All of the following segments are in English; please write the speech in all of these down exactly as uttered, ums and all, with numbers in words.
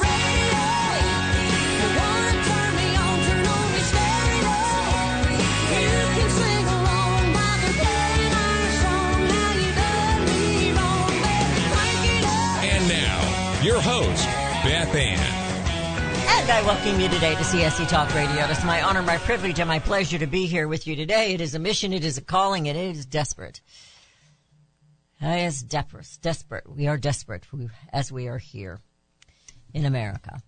radio. Your host, Beth Ann. And I welcome you today to C S C Talk Radio. It's my honor, my privilege, and my pleasure to be here with you today. It is a mission, it is a calling, and it is desperate. It is desperate. Desperate. We are desperate as we are here in America.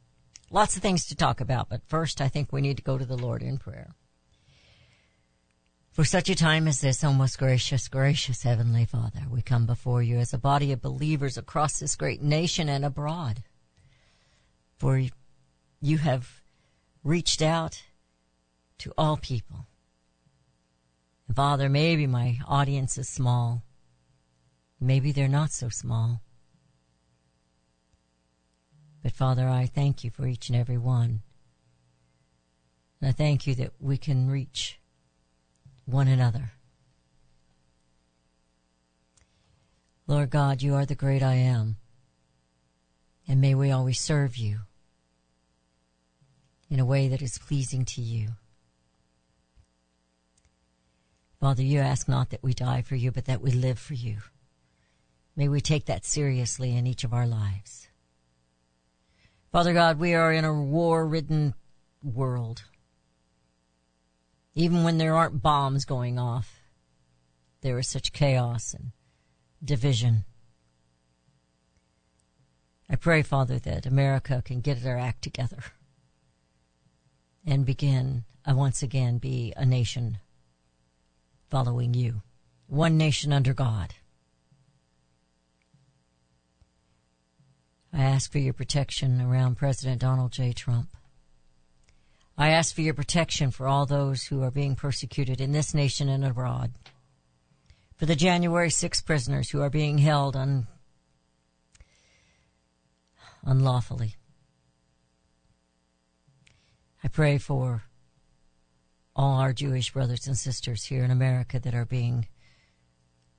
Lots of things to talk about, but first I think we need to go to the Lord in prayer. For such a time as this, O most gracious, gracious Heavenly Father, we come before you as a body of believers across this great nation and abroad. For you have reached out to all people. And Father, maybe my audience is small. Maybe they're not so small. But Father, I thank you for each and every one. And I thank you that we can reach one another. Lord God, you are the great I am, and may we always serve you in a way that is pleasing to you. Father, you ask not that we die for you, but that we live for you. May we take that seriously in each of our lives. Father God, we are in a war-ridden world. Even when there aren't bombs going off, there is such chaos and division. I pray, Father, that America can get their act together and begin, uh, once again, be a nation following you. One nation under God. I ask for your protection around President Donald J. Trump. I ask for your protection for all those who are being persecuted in this nation and abroad. For the January sixth prisoners who are being held un- unlawfully. I pray for all our Jewish brothers and sisters here in America that are being,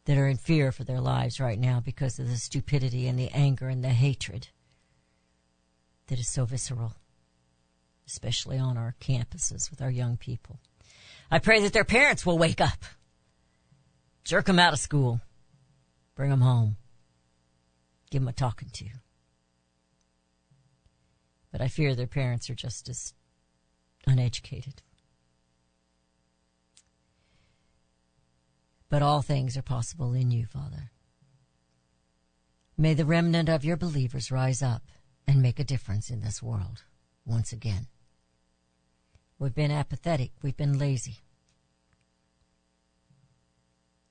that are in fear for their lives right now because of the stupidity and the anger and the hatred that is so visceral, especially on our campuses with our young people. I pray that their parents will wake up, jerk them out of school, bring them home, give them a talking to. But I fear their parents are just as uneducated. But all things are possible in you, Father. May the remnant of your believers rise up and make a difference in this world once again. We've been apathetic. We've been lazy.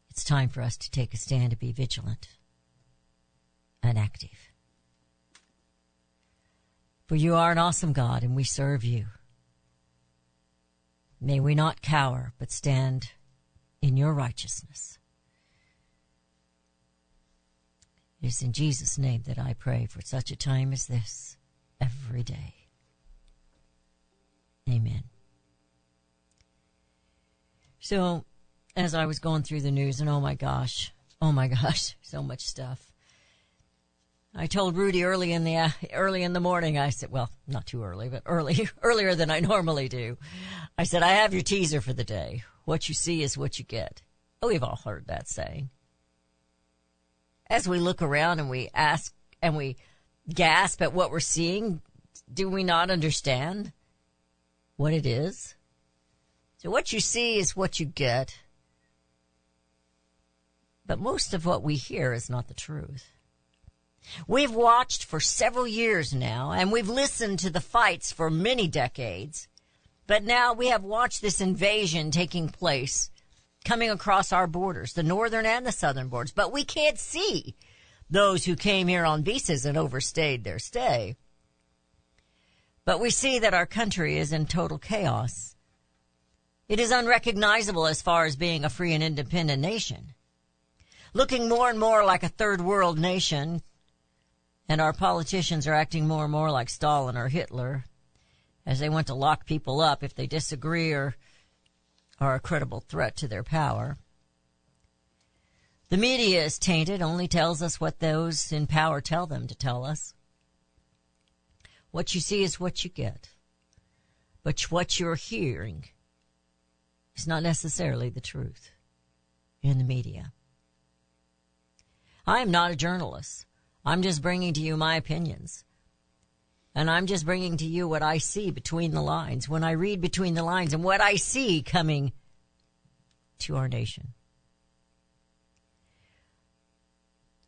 It's time for us to take a stand, to be vigilant and active. For you are an awesome God, and we serve you. May we not cower, but stand in your righteousness. It is in Jesus' name that I pray for such a time as this, every day. Amen. So, as I was going through the news, and oh my gosh, oh my gosh, so much stuff. I told Rudy early in the uh, early in the morning. I said, well, not too early, but early, earlier than I normally do. I said, I have your teaser for the day. What you see is what you get. Oh, we've all heard that saying. As we look around and we ask and we gasp at what we're seeing, do we not understand what it is? So what you see is what you get. But most of what we hear is not the truth. We've watched for several years now, and we've listened to the fights for many decades. But now we have watched this invasion taking place, coming across our borders, the northern and the southern borders. But we can't see those who came here on visas and overstayed their stay. But we see that our country is in total chaos. It is unrecognizable as far as being a free and independent nation, looking more and more like a third world nation, And our politicians are acting more and more like Stalin or Hitler as they want to lock people up if they disagree or are a credible threat to their power. The media is tainted, only tells us what those in power tell them to tell us. What you see is what you get. But what you're hearing is not necessarily the truth in the media. I am not a journalist. I'm just bringing to you my opinions. And I'm just bringing to you what I see between the lines, when I read between the lines, and what I see coming to our nation.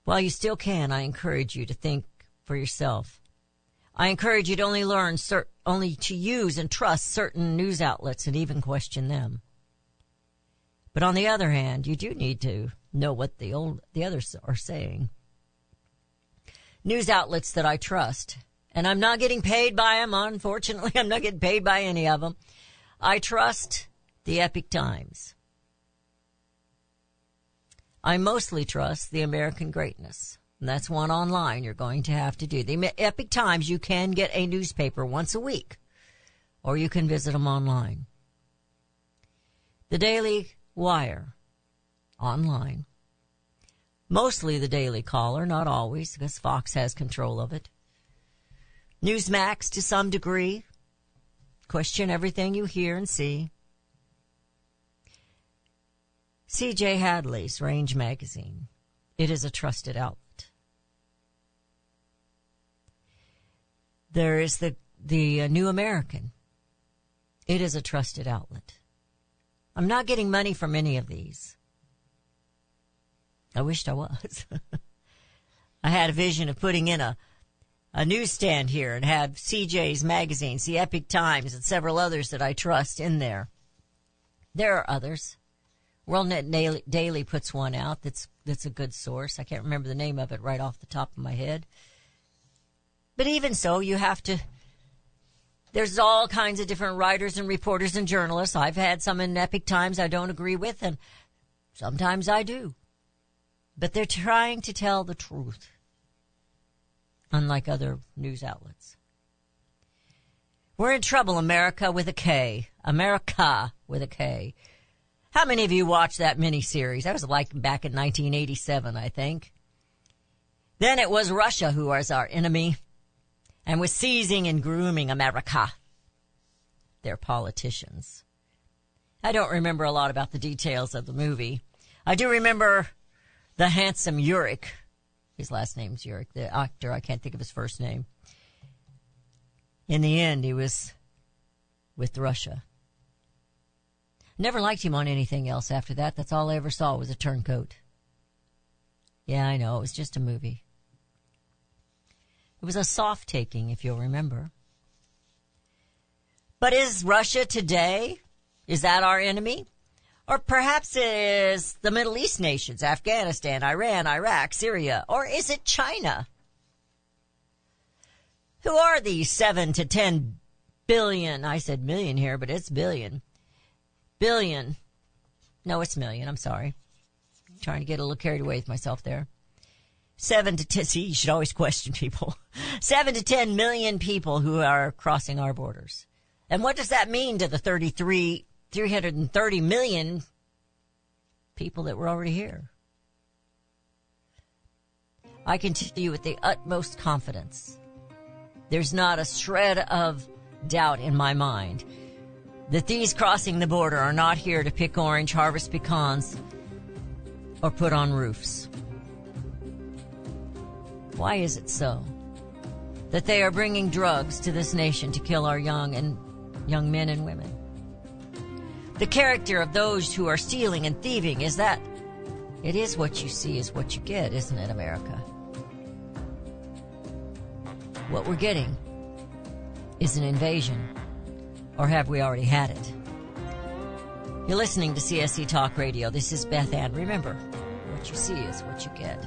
While you still can, I encourage you to think for yourself. I encourage you to only learn, cer- only to use and trust certain news outlets and even question them. But on the other hand, you do need to know what the old, the others are saying. News outlets that I trust, and I'm not getting paid by them, unfortunately. I'm not getting paid by any of them. I trust the Epoch Times. I mostly trust the American Greatness. And that's one online you're going to have to do. The Epoch Times, you can get a newspaper once a week, or you can visit them online. The Daily Wire, online. Mostly the Daily Caller, not always, because Fox has control of it. Newsmax, to some degree. Question everything you hear and see. C J Hadley's Range Magazine. It is a trusted outlet. There is the, the New American. It is a trusted outlet. I'm not getting money from any of these. I wished I was. I had a vision of putting in a, a newsstand here and have C J's magazines, the Epoch Times, and several others that I trust in there. There are others. World Net Daily puts one out that's that's a good source. I can't remember the name of it right off the top of my head. But even so, you have to... There's all kinds of different writers and reporters and journalists. I've had some in Epoch Times I don't agree with, and sometimes I do. But they're trying to tell the truth, unlike other news outlets. We're in trouble, America with a K. America with a K. How many of you watched that miniseries? That was like back in nineteen eighty-seven, I think. Then it was Russia who was our enemy and was seizing and grooming America, their politicians. I don't remember a lot about the details of the movie. I do remember the handsome Urich. His last name's Urich, the actor. I can't think of his first name. In the end, he was with Russia. Never liked him on anything else after that. That's all I ever saw was a turncoat. Yeah, I know. It was just a movie. It was a soft taking, if you'll remember. But is Russia today, is that our enemy? Or perhaps it is the Middle East nations, Afghanistan, Iran, Iraq, Syria. Or is it China? Who are these seven to ten billion, I said million here, but it's billion. Billion. No, it's million. I'm sorry. I'm trying to get a little carried away with myself there. Seven to ten. See, you should always question people. Seven to ten million people who are crossing our borders. And what does that mean to the thirty-three, three hundred thirty million people that were already here? I can tell you with the utmost confidence, there's not a shred of doubt in my mind that these crossing the border are not here to pick orange, harvest pecans, or put on roofs. Why is it so that they are bringing drugs to this nation to kill our young and young men and women? The character of those who are stealing and thieving is that it is what you see is what you get, isn't it, America? What we're getting is an invasion. Or have we already had it? You're listening to C S C Talk Radio. This is Beth Ann. Remember, what you see is what you get.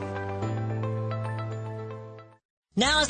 Now is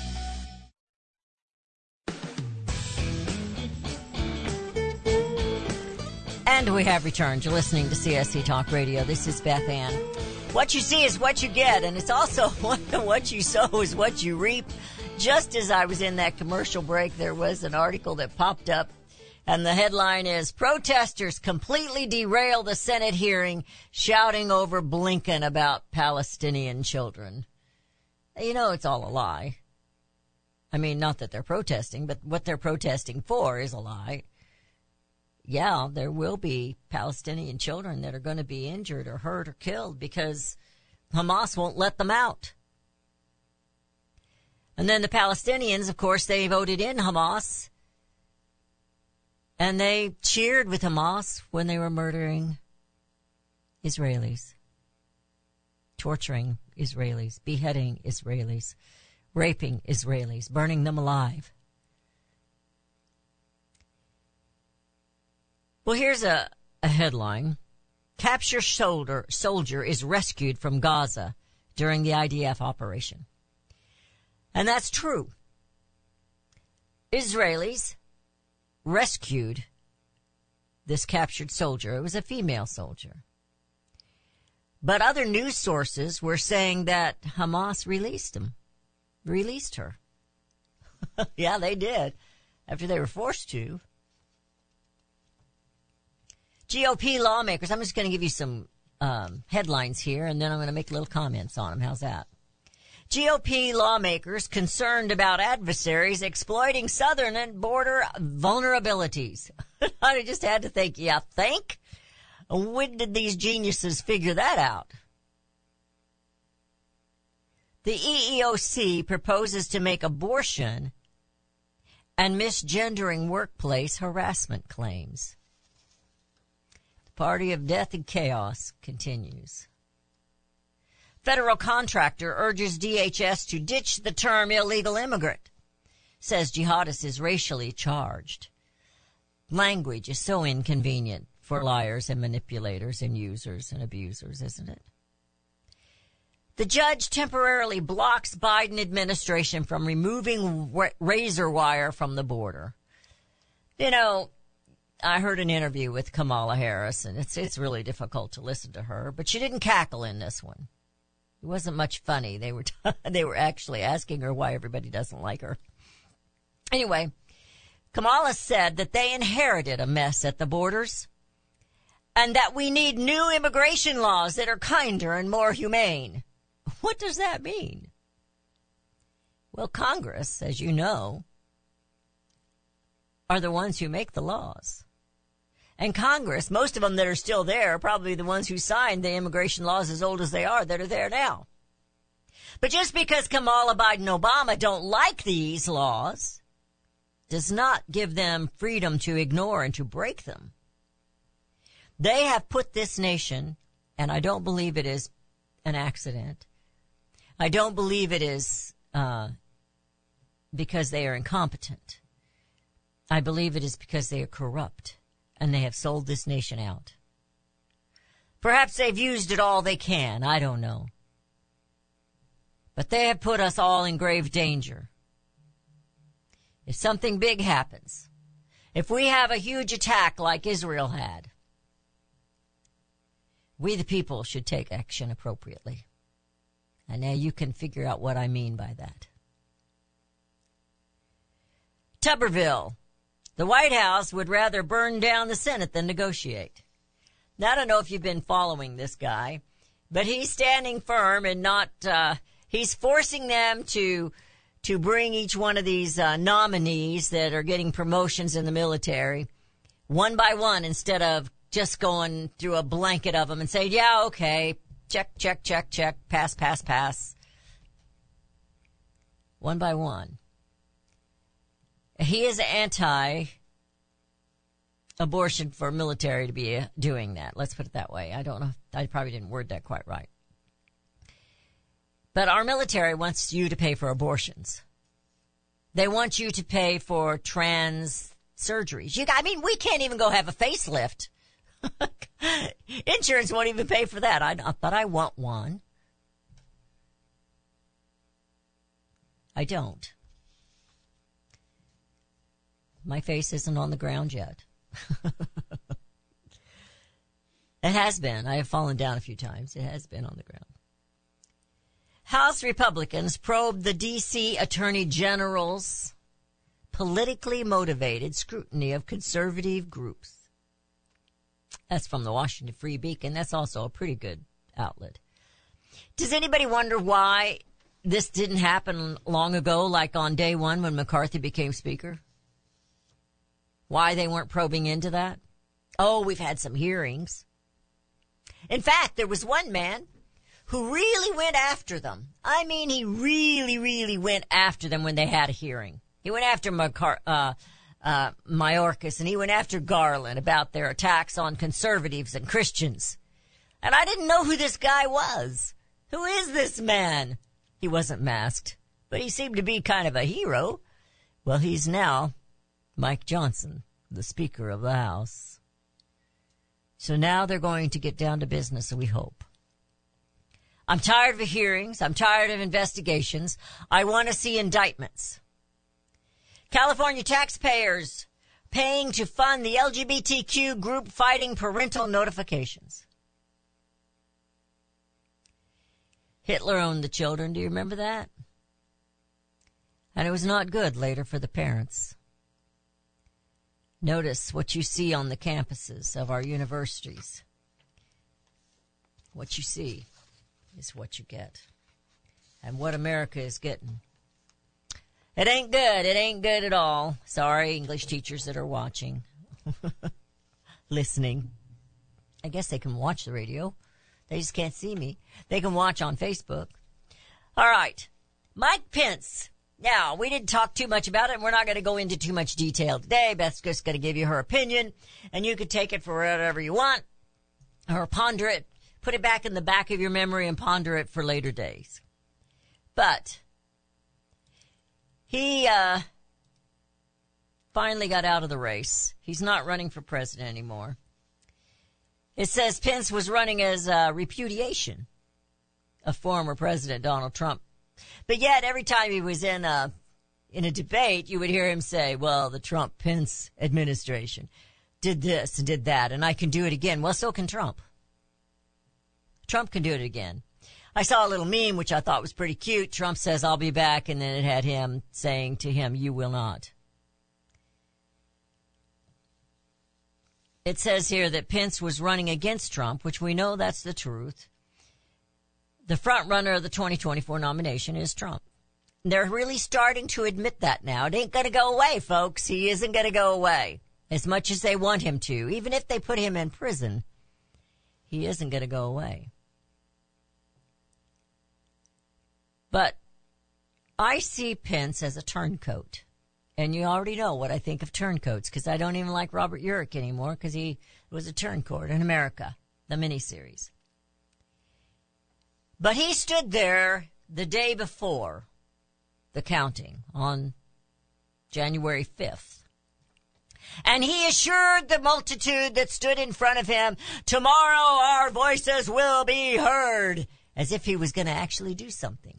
And we have returned. You're listening to C S C Talk Radio. This is Beth Ann. What you see is what you get, and it's also what you sow is what you reap. Just as I was in that commercial break, there was an article that popped up, and the headline is, Protesters Completely Derail the Senate Hearing, Shouting Over Blinken About Palestinian Children. You know, it's all a lie. I mean, not that they're protesting, but what they're protesting for is a lie. Yeah, there will be Palestinian children that are going to be injured or hurt or killed because Hamas won't let them out. And then the Palestinians, of course, they voted in Hamas. And they cheered with Hamas when they were murdering Israelis, torturing Israelis, beheading Israelis, raping Israelis, burning them alive. Well, here's a, a headline. Captured soldier, soldier is rescued from Gaza during the I D F operation. And that's true. Israelis rescued this captured soldier. It was a female soldier. But other news sources were saying that Hamas released him, released her. Yeah, they did, after they were forced to. G O P lawmakers, I'm just going to give you some um, headlines here, and then I'm going to make little comments on them. How's that? G O P lawmakers concerned about adversaries exploiting southern and border vulnerabilities. I just had to think, yeah, think? When did these geniuses figure that out? The E E O C proposes to make abortion and misgendering workplace harassment claims. The party of death and chaos continues. Federal contractor urges D H S to ditch the term illegal immigrant, says jihadist is racially charged. Language is so inconvenient for liars and manipulators and users and abusers, isn't it? The judge temporarily blocks Biden administration from removing razor wire from the border. You know, I heard an interview with Kamala Harris, and it's it's really difficult to listen to her, but she didn't cackle in this one. It wasn't much funny. They were they were actually asking her why everybody doesn't like her. Anyway, Kamala said that they inherited a mess at the borders and that we need new immigration laws that are kinder and more humane. What does that mean? Well, Congress, as you know, are the ones who make the laws. And Congress, most of them that are still there, are probably the ones who signed the immigration laws as old as they are that are there now. But just because Kamala, Biden, Obama don't like these laws does not give them freedom to ignore and to break them. They have put this nation, and I don't believe it is an accident. I don't believe it is uh, because they are incompetent. I believe it is because they are corrupt, and they have sold this nation out. Perhaps they've used it all they can. I don't know. But they have put us all in grave danger. If something big happens, if we have a huge attack like Israel had, we the people should take action appropriately. And now you can figure out what I mean by that. Tuberville. The White House would rather burn down the Senate than negotiate. Now, I don't know if you've been following this guy, but he's standing firm and not, uh, he's forcing them to, to bring each one of these uh, nominees that are getting promotions in the military one by one instead of just going through a blanket of them and say, yeah, okay, check, check, check, check, pass, pass, pass. One by one. He is anti-abortion for military to be doing that. Let's put it that way. I don't know. I probably didn't word that quite right. But our military wants you to pay for abortions. They want you to pay for trans surgeries. You, I mean, we can't even go have a facelift. Insurance won't even pay for that. I, I thought I want one. I don't. My face isn't on the ground yet. It has been. I have fallen down a few times. It has been on the ground. House Republicans probed the D C. Attorney General's politically motivated scrutiny of conservative groups. That's from the Washington Free Beacon. That's also a pretty good outlet. Does anybody wonder why this didn't happen long ago, like on day one when McCarthy became Speaker? Why they weren't probing into that? Oh, we've had some hearings. In fact, there was one man who really went after them. I mean, he really, really went after them when they had a hearing. He went after McCar- uh, uh, Mayorkas, and he went after Garland about their attacks on conservatives and Christians. And I didn't know who this guy was. Who is this man? He wasn't masked, but he seemed to be kind of a hero. Well, he's now Mike Johnson, the Speaker of the House. So now they're going to get down to business, we hope. I'm tired of the hearings. I'm tired of investigations. I want to see indictments. California taxpayers paying to fund the L G B T Q group fighting parental notifications. Hitler owned the children. Do you remember that? And it was not good later for the parents. Notice what you see on the campuses of our universities. What you see is what you get. And what America is getting. It ain't good. It ain't good at all. Sorry, English teachers that are watching. Listening. I guess they can watch the radio. They just can't see me. They can watch on Facebook. All right. Mike Pence Now, we didn't talk too much about it, and we're not going to go into too much detail today. Beth's just going to give you her opinion, and you can take it for whatever you want, or ponder it, put it back in the back of your memory and ponder it for later days. But he uh, finally got out of the race. He's not running for president anymore. It says Pence was running as uh, repudiation of former President Donald Trump. But yet, every time he was in a, in a debate, you would hear him say, well, the Trump-Pence administration did this and did that, and I can do it again. Well, so can Trump. Trump can do it again. I saw a little meme, which I thought was pretty cute. Trump says, I'll be back, and then it had him saying to him, you will not. It says here that Pence was running against Trump, which we know that's the truth. The front runner of the twenty twenty-four nomination is Trump. They're really starting to admit that now. It ain't going to go away, folks. He isn't going to go away as much as they want him to. Even if they put him in prison, he isn't going to go away. But I see Pence as a turncoat. And you already know what I think of turncoats, because I don't even like Robert Urich anymore, because he was a turncoat in America, the miniseries. But he stood there the day before the counting on January fifth. And he assured the multitude that stood in front of him, tomorrow our voices will be heard, as if he was going to actually do something.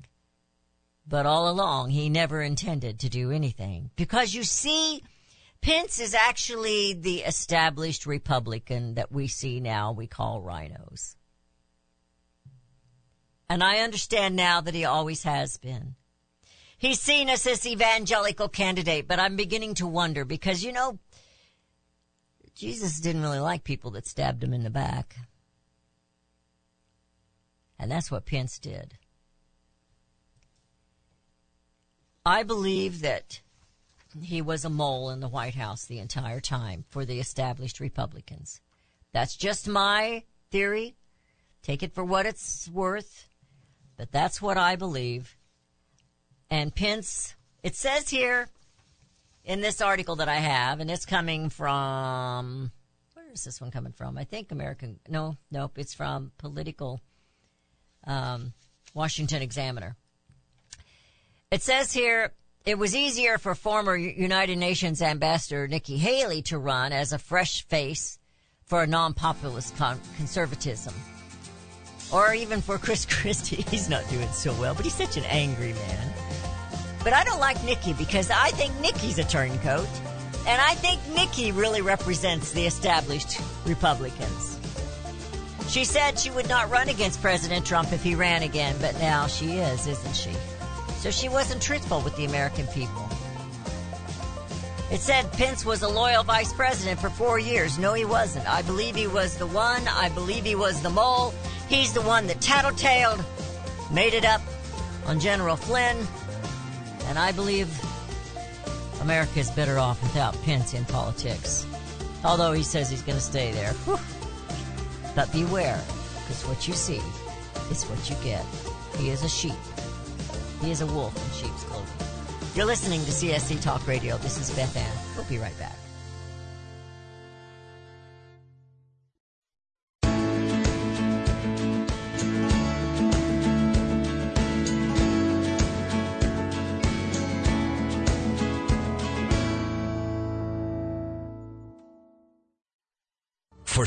But all along, he never intended to do anything. Because you see, Pence is actually the established Republican that we see now we call rhinos. And I understand now that he always has been. He's seen us as evangelical candidate, but I'm beginning to wonder because, you know, Jesus didn't really like people that stabbed him in the back. And that's what Pence did. I believe that he was a mole in the White House the entire time for the established Republicans. That's just my theory. Take it for what it's worth. But that's what I believe. And Pence, it says here in this article that I have, and it's coming from, where is this one coming from? I think American, no, nope, it's from Political um, Washington Examiner. It says here, it was easier for former United Nations Ambassador Nikki Haley to run as a fresh face for a non-populist con- conservatism. Or even for Chris Christie. He's not doing so well, but he's such an angry man. But I don't like Nikki because I think Nikki's a turncoat. And I think Nikki really represents the established Republicans. She said she would not run against President Trump if he ran again, but now she is, isn't she? So she wasn't truthful with the American people. It said Pence was a loyal vice president for four years. No, he wasn't. I believe he was the one. I believe he was the mole. He's the one that tattletaled, made it up on General Flynn. And I believe America is better off without Pence in politics. Although he says he's going to stay there. Whew. But beware, because what you see is what you get. He is a sheep. He is a wolf in sheep's clothing. You're listening to C S C Talk Radio. This is Beth Ann. We'll be right back. For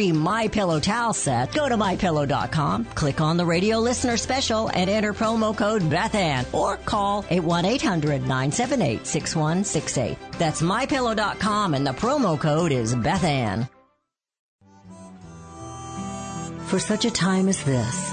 My Pillow towel set, go to my pillow dot com, click on the Radio Listener Special, and enter promo code BethAnn, or call one eight hundred, nine seven eight, six one six eight. That's my pillow dot com, and the promo code is BethAnn. For such a time as this,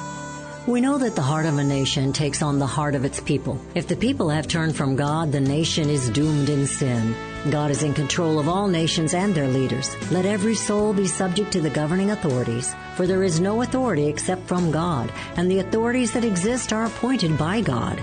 we know that the heart of a nation takes on the heart of its people. If the people have turned from God, the nation is doomed in sin. God is in control of all nations and their leaders. Let every soul be subject to the governing authorities, for there is no authority except from God, and the authorities that exist are appointed by God.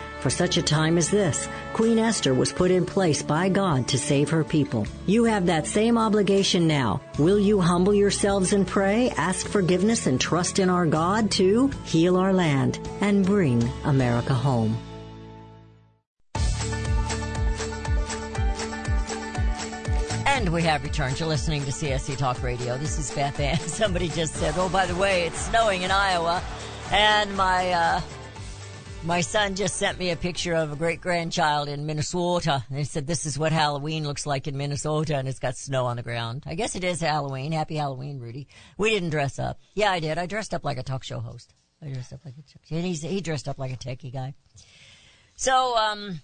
For such a time as this, Queen Esther was put in place by God to save her people. You have that same obligation now. Will you humble yourselves and pray, ask forgiveness, and trust in our God to heal our land and bring America home? And we have returned. You're listening to C S C Talk Radio. This is Beth Ann. Somebody just said, oh, by the way, it's snowing in Iowa, and my... uh My son just sent me a picture of a great-grandchild in Minnesota. They said this is what Halloween looks like in Minnesota, and it's got snow on the ground. I guess it is Halloween. Happy Halloween, Rudy. We didn't dress up. Yeah, I did. I dressed up like a talk show host. I dressed up like a talk show. And he's, he dressed up like a techie guy. So um,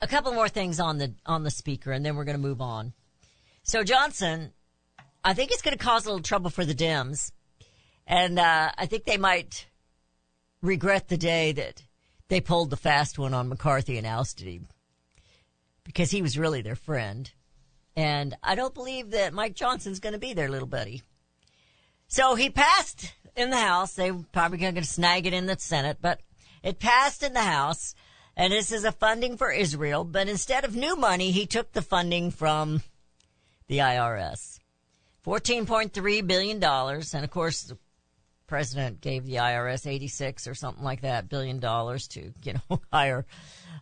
a couple more things on the on the speaker, and then we're going to move on. So Johnson, I think it's going to cause a little trouble for the Dems, and uh, I think they might regret the day that they pulled the fast one on McCarthy and ousted him, because he was really their friend. And I don't believe that Mike Johnson's going to be their little buddy. So he passed in the House. They were probably going to snag it in the Senate, but it passed in the House. And this is a funding for Israel. But instead of new money, he took the funding from the I R S. fourteen point three billion dollars. And, of course, the president gave the I R S eighty-six or something like that billion dollars to, you know, hire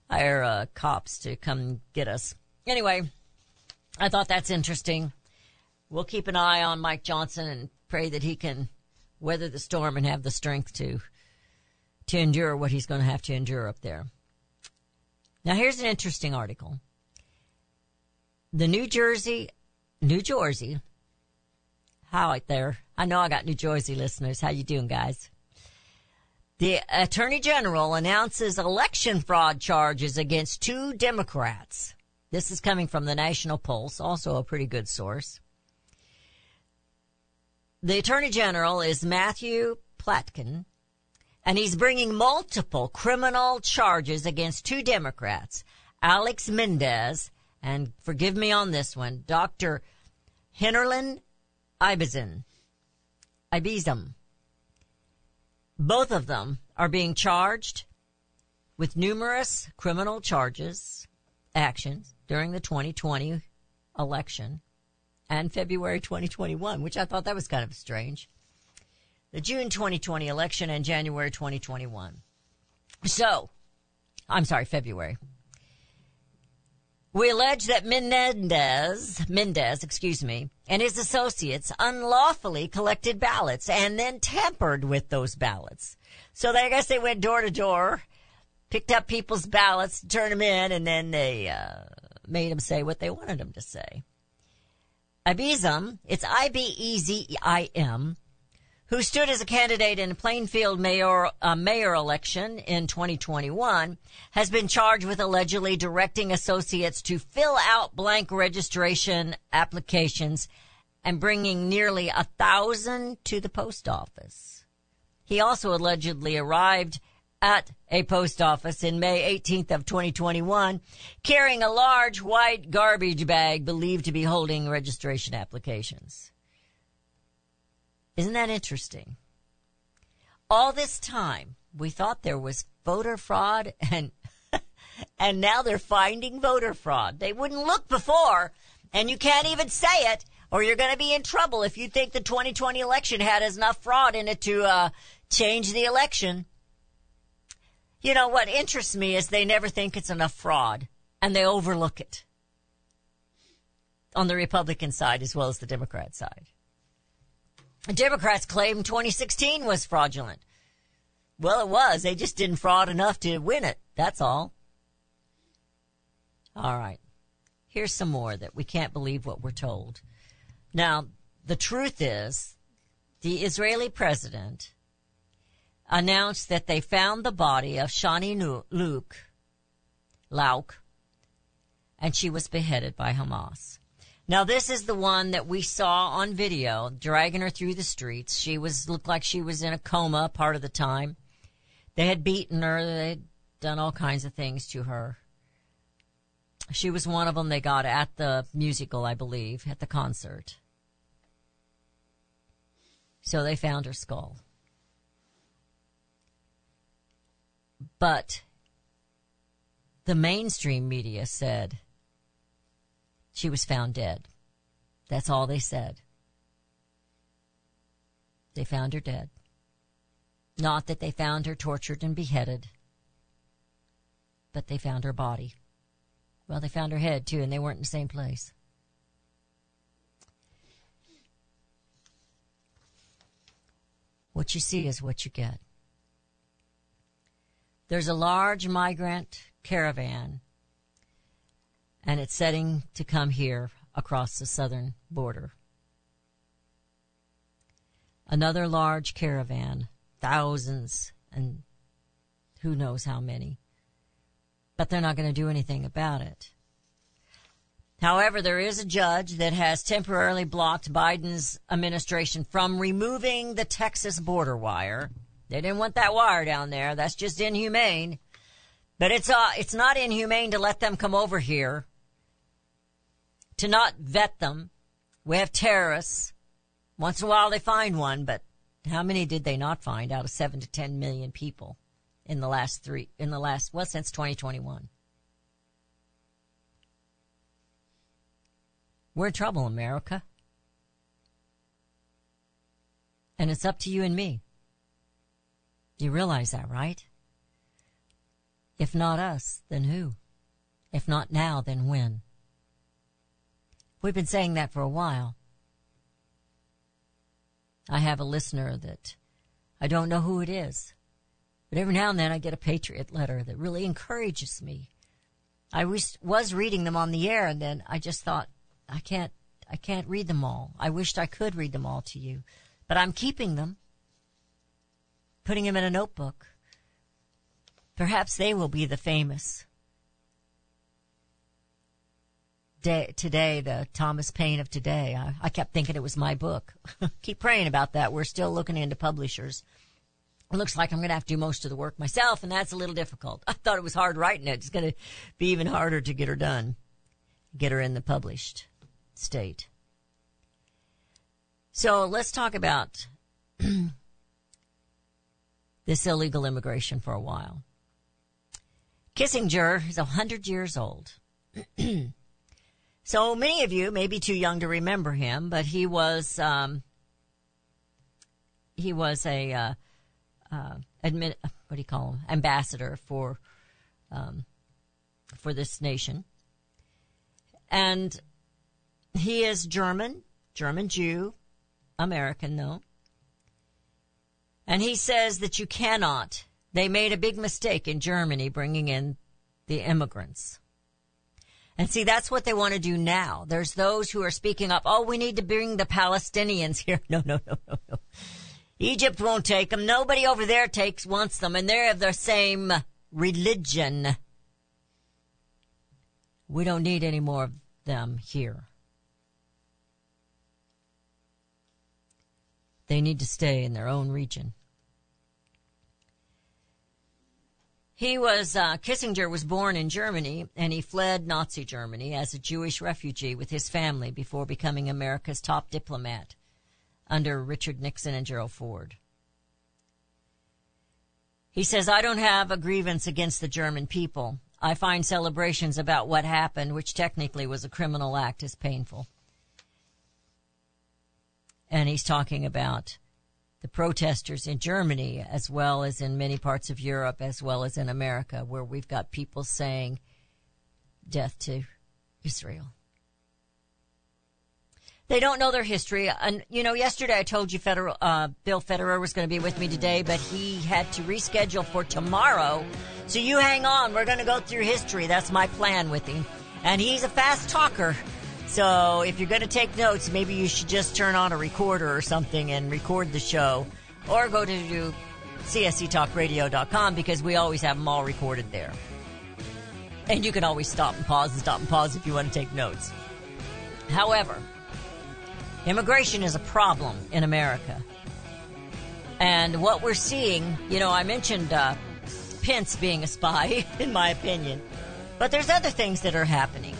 hire uh, cops to come get us. Anyway, I thought that's interesting. We'll keep an eye on Mike Johnson and pray that he can weather the storm and have the strength to to endure what he's going to have to endure up there. Now, here's an interesting article. The New Jersey New Jersey. How out there? I know I got New Jersey listeners. How you doing, guys? The Attorney General announces election fraud charges against two Democrats. This is coming from the National Pulse, also a pretty good source. The Attorney General is Matthew Platkin, and he's bringing multiple criminal charges against two Democrats, Alex Mendez, and forgive me on this one, Doctor Hennelly Ibezim. Ibezim. Both of them are being charged with numerous criminal charges, actions during the twenty twenty election and February twenty twenty-one, which I thought that was kind of strange. The June twenty twenty election and January twenty twenty-one. So, I'm sorry, February. We allege that Mendez, Mendez, excuse me, and his associates unlawfully collected ballots and then tampered with those ballots. So they, I guess they went door to door, picked up people's ballots, turned them in, and then they uh, made them say what they wanted them to say. Ibezim, it's I B E Z I M, who stood as a candidate in a Plainfield mayor, uh, mayor election in twenty twenty-one, has been charged with allegedly directing associates to fill out blank registration applications and bringing nearly a thousand to the post office. He also allegedly arrived at a post office in May eighteenth of twenty twenty-one, carrying a large white garbage bag believed to be holding registration applications. Isn't that interesting? All this time, we thought there was voter fraud, and and now they're finding voter fraud. They wouldn't look before, and you can't even say it, or you're going to be in trouble if you think the twenty twenty election had enough fraud in it to uh, change the election. You know, what interests me is they never think it's enough fraud, and they overlook it on the Republican side as well as the Democrat side. Democrats claim twenty sixteen was fraudulent. Well, it was. They just didn't fraud enough to win it. That's all. All right. Here's some more that we can't believe what we're told. Now, the truth is the Israeli president announced that they found the body of Shani Luke, Lauk, and she was beheaded by Hamas. Now, this is the one that we saw on video, dragging her through the streets. She was looked like she was in a coma part of the time. They had beaten her. They had done all kinds of things to her. She was one of them they got at the musical, I believe, at the concert. So they found her skull. But the mainstream media said she was found dead. That's all they said. They found her dead. Not that they found her tortured and beheaded, but they found her body. Well, they found her head, too, and they weren't in the same place. What you see is what you get. There's a large migrant caravan, and it's setting to come here across the southern border. Another large caravan, thousands, and who knows how many. But they're not going to do anything about it. However, there is a judge that has temporarily blocked Biden's administration from removing the Texas border wire. They didn't want that wire down there. That's just inhumane. But it's uh, it's not inhumane to let them come over here. To not vet them. We have terrorists. Once in a while they find one, but how many did they not find out of seven to ten million people in the last three, in the last, well, since twenty twenty-one? We're in trouble, America. And it's up to you and me. You realize that, right? If not us, then who? If not now, then when? We've been saying that for a while. I have a listener that I don't know who it is, but every now and then I get a patriot letter that really encourages me. I was reading them on the air, and then I just thought, I can't, I can't read them all. I wished I could read them all to you, but I'm keeping them, putting them in a notebook. Perhaps they will be the famous. Day, today, the Thomas Paine of today. I, I kept thinking it was my book. Keep praying about that. We're still looking into publishers. It looks like I'm going to have to do most of the work myself, and that's a little difficult. I thought it was hard writing it. It's going to be even harder to get her done, get her in the published state. So let's talk about this illegal immigration for a while. Kissinger is one hundred years old. So many of you may be too young to remember him, but he was um, he was a uh, uh, admin, what do you call him? Ambassador for um, for this nation, and he is German, German Jew, American though, and he says that you cannot. They made a big mistake in Germany bringing in the immigrants. And see, that's what they want to do now. There's those who are speaking up. Oh, we need to bring the Palestinians here. No, no, no, no, no. Egypt won't take them. Nobody over there takes, wants them. And they're of the same religion. We don't need any more of them here. They need to stay in their own region. He was, uh, Kissinger was born in Germany, and he fled Nazi Germany as a Jewish refugee with his family before becoming America's top diplomat under Richard Nixon and Gerald Ford. He says, I don't have a grievance against the German people. I find celebrations about what happened, which technically was a criminal act, as painful. And he's talking about the protesters in Germany, as well as in many parts of Europe, as well as in America, where we've got people saying death to Israel. They don't know their history. And, you know, yesterday I told you Federal, uh, Bill Federer was going to be with me today, but he had to reschedule for tomorrow. So you hang on. We're going to go through history. That's my plan with him. And he's a fast talker. So if you're going to take notes, maybe you should just turn on a recorder or something and record the show, or go to C S C talk radio dot com, because we always have them all recorded there. And you can always stop and pause and stop and pause if you want to take notes. However, immigration is a problem in America. And what we're seeing, you know, I mentioned uh, Pence being a spy, in my opinion, but there's other things that are happening.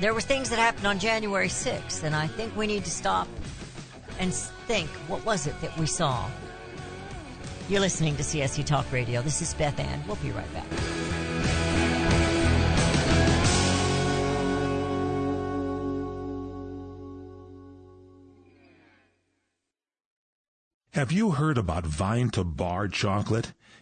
There were things that happened on January sixth, and I think we need to stop and think, what was it that we saw? You're listening to C S C Talk Radio. This is Beth Ann. We'll be right back. Have you heard about vine-to-bar chocolate?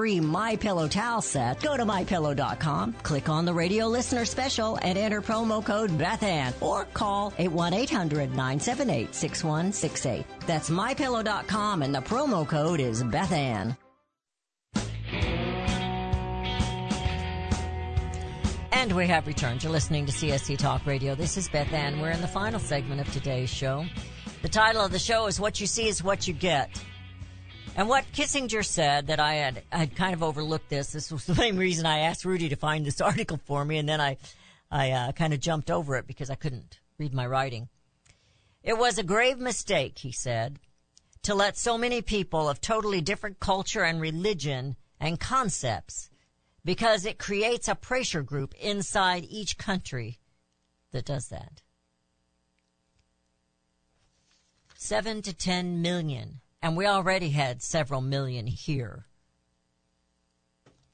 free MyPillow towel set, go to my pillow dot com, click on the Radio Listener Special, and enter promo code Beth Ann, or call one eight hundred nine seven eight six one six eight. That's my pillow dot com, and the promo code is Beth Ann. And we have returned. You're listening to C S C Talk Radio. This is Beth Ann. We're in the final segment of today's show. The title of the show is What You See is What You Get. And what Kissinger said that I had, I had kind of overlooked this. This was the same reason I asked Rudy to find this article for me, and then I, I uh, kind of jumped over it because I couldn't read my writing. It was a grave mistake, he said, to let so many people of totally different culture and religion and concepts, because it creates a pressure group inside each country that does that. Seven to ten million. And we already had several million here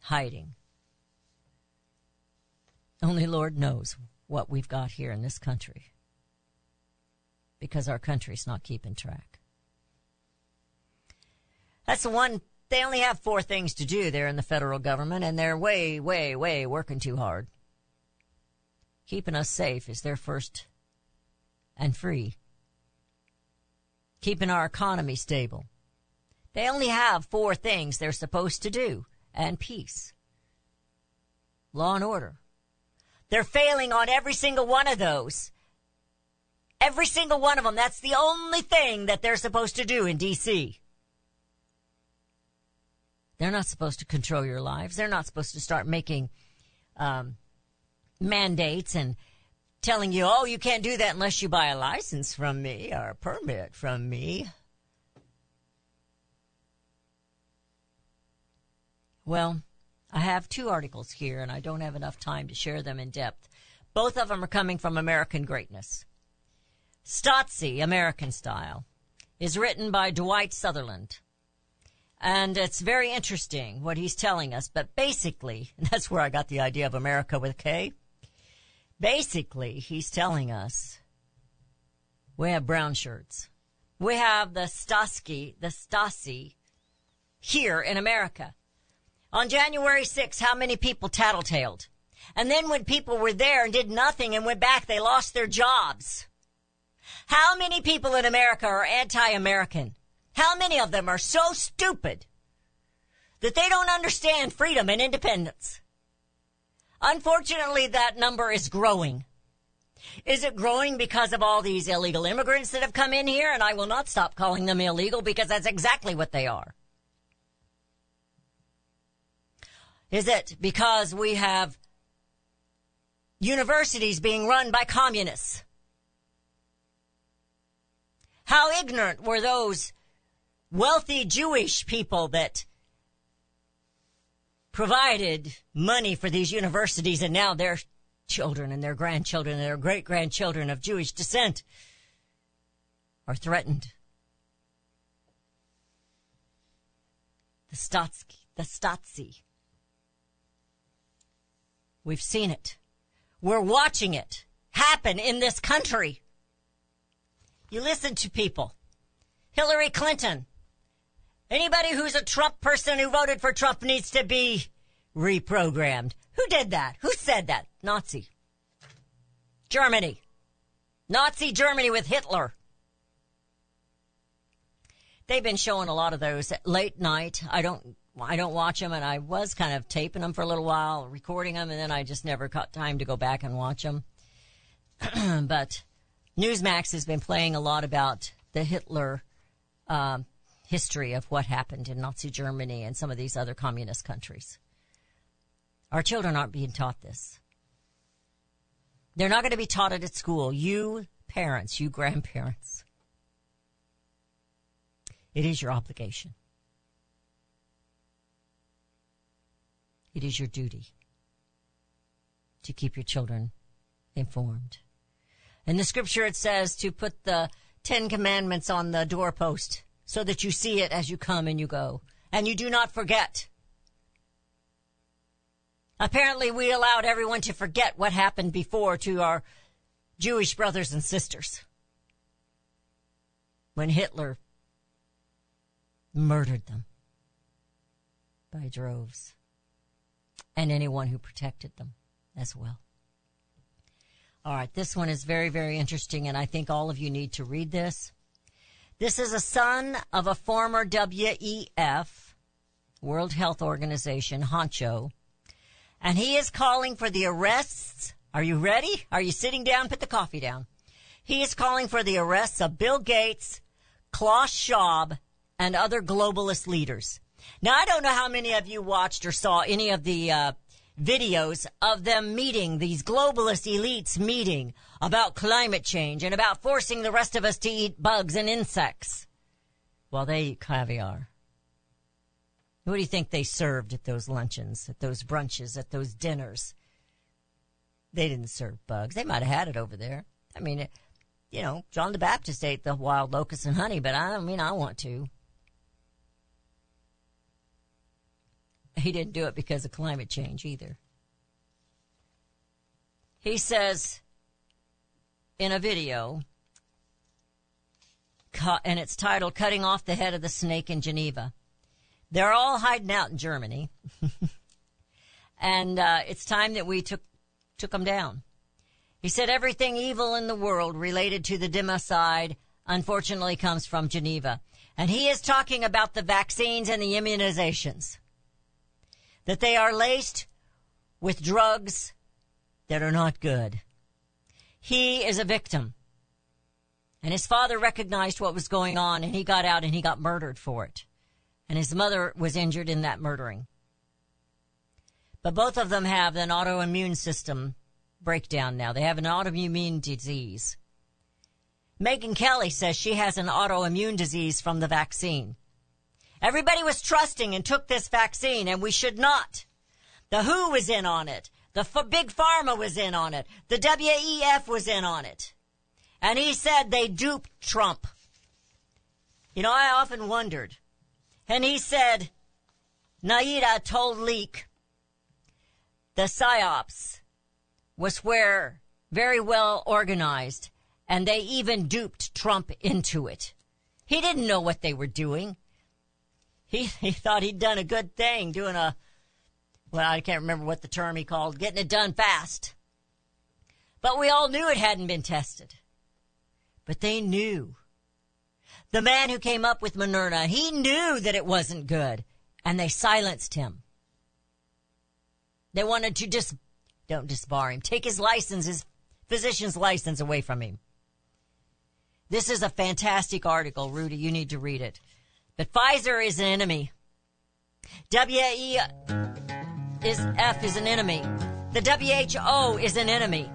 hiding. Only Lord knows what we've got here in this country, because our country's not keeping track. That's the one. They only have four things to do there in the federal government, and they're way, way, way working too hard. Keeping us safe is their first and free. Keeping our economy stable. They only have four things they're supposed to do, and peace, law and order. They're failing on every single one of those. Every single one of them. That's the only thing that they're supposed to do in D C. They're not supposed to control your lives. They're not supposed to start making um, mandates and telling you, oh, you can't do that unless you buy a license from me or a permit from me. Well, I have two articles here, and I don't have enough time to share them in depth. Both of them are coming from American Greatness. Stotzi, American Style, is written by Dwight Sutherland. And it's very interesting what he's telling us, but basically, and that's where I got the idea of America with K. Basically, he's telling us we have brown shirts. We have the Stasi, the Stasi here in America. On January sixth, how many people tattletaled? And then when people were there and did nothing and went back, they lost their jobs. How many people in America are anti-American? How many of them are so stupid that they don't understand freedom and independence? Unfortunately, that number is growing. Is it growing because of all these illegal immigrants that have come in here? And I will not stop calling them illegal because that's exactly what they are. Is it because we have universities being run by communists? How ignorant were those wealthy Jewish people that provided money for these universities, and now their children and their grandchildren and their great-grandchildren of Jewish descent are threatened. The Stasi, the Stasi. We've seen it. We're watching it happen in this country. You listen to people. Hillary Clinton. Anybody who's a Trump person who voted for Trump needs to be reprogrammed. Who did that? Who said that? Nazi Germany. Nazi Germany with Hitler. They've been showing a lot of those at late night. I don't I don't watch them, and I was kind of taping them for a little while, recording them, and then I just never caught time to go back and watch them. But Newsmax has been playing a lot about the Hitler um, history of what happened in Nazi Germany and some of these other communist countries. Our children aren't being taught this. They're not going to be taught it at school. You parents, you grandparents, it is your obligation. It is your duty to keep your children informed. In the scripture, it says to put the Ten Commandments on the doorpost so that you see it as you come and you go, and you do not forget. Apparently, we allowed everyone to forget what happened before to our Jewish brothers and sisters when Hitler murdered them by droves, and anyone who protected them as well. All right, this one is very, very interesting, and I think all of you need to read this. This is a son of a former W E F, World Health Organization, honcho, and he is calling for the arrests. Are you ready? Are you sitting down? Put the coffee down. He is calling for the arrests of Bill Gates, Klaus Schwab, and other globalist leaders. Now, I don't know how many of you watched or saw any of the uh videos of them meeting, these globalist elites meeting about climate change and about forcing the rest of us to eat bugs and insects while they eat caviar. What do you think they served at those luncheons, at those brunches, at those dinners? They didn't serve bugs. They might have had it over there. I mean, it, you know, John the Baptist ate the wild locusts and honey, but I don't mean I want to. He didn't do it because of climate change either. He says in a video, and it's titled Cutting Off the Head of the Snake in Geneva. They're all hiding out in Germany. And uh, it's time that we took, took them down. He said everything evil in the world related to the democide unfortunately comes from Geneva. And he is talking about the vaccines and the immunizations, that they are laced with drugs that are not good. He is a victim. And his father recognized what was going on, and he got out and he got murdered for it. And his mother was injured in that murdering. But both of them have an autoimmune system breakdown now. They have an autoimmune disease. Megyn Kelly says she has an autoimmune disease from the vaccine. Everybody was trusting and took this vaccine, and we should not. The W H O was in on it. The F- Big Pharma was in on it. The W E F was in on it. And he said they duped Trump. You know, I often wondered. And he said, Naida told leak, the PSYOPs was where very well organized, and they even duped Trump into it. He didn't know what they were doing. He he thought he'd done a good thing, doing a, well, I can't remember what the term he called, getting it done fast. But we all knew it hadn't been tested. But they knew. The man who came up with Moderna, he knew that it wasn't good, and they silenced him. They wanted to just, dis, don't disbar him, take his license, his physician's license away from him. This is a fantastic article, Rudy. You need to read it. But Pfizer is an enemy. W E F is an enemy. The W H O is an enemy.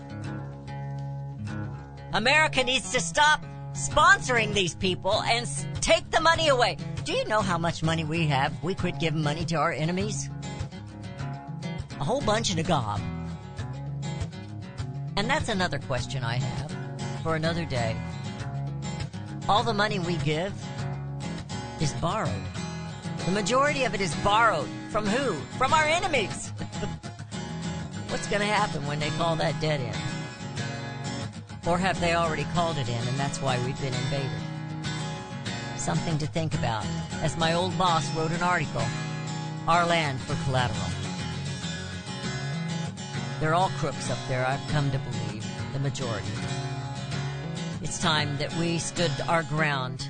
America needs to stop sponsoring these people and take the money away. Do you know how much money we have? We quit giving money to our enemies. A whole bunch in a gob. And that's another question I have for another day. All the money we give is borrowed. The majority of it is borrowed. From who? From our enemies. What's going to happen when they call that debt in? Or have they already called it in, and that's why we've been invaded? Something to think about. As my old boss wrote an article, Our Land for Collateral. They're all crooks up there, I've come to believe, the majority. It's time that we stood our ground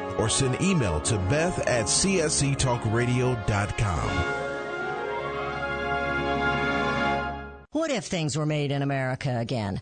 Or send email to Beth at C S C Talk Radio dot com. What if things were made in America again?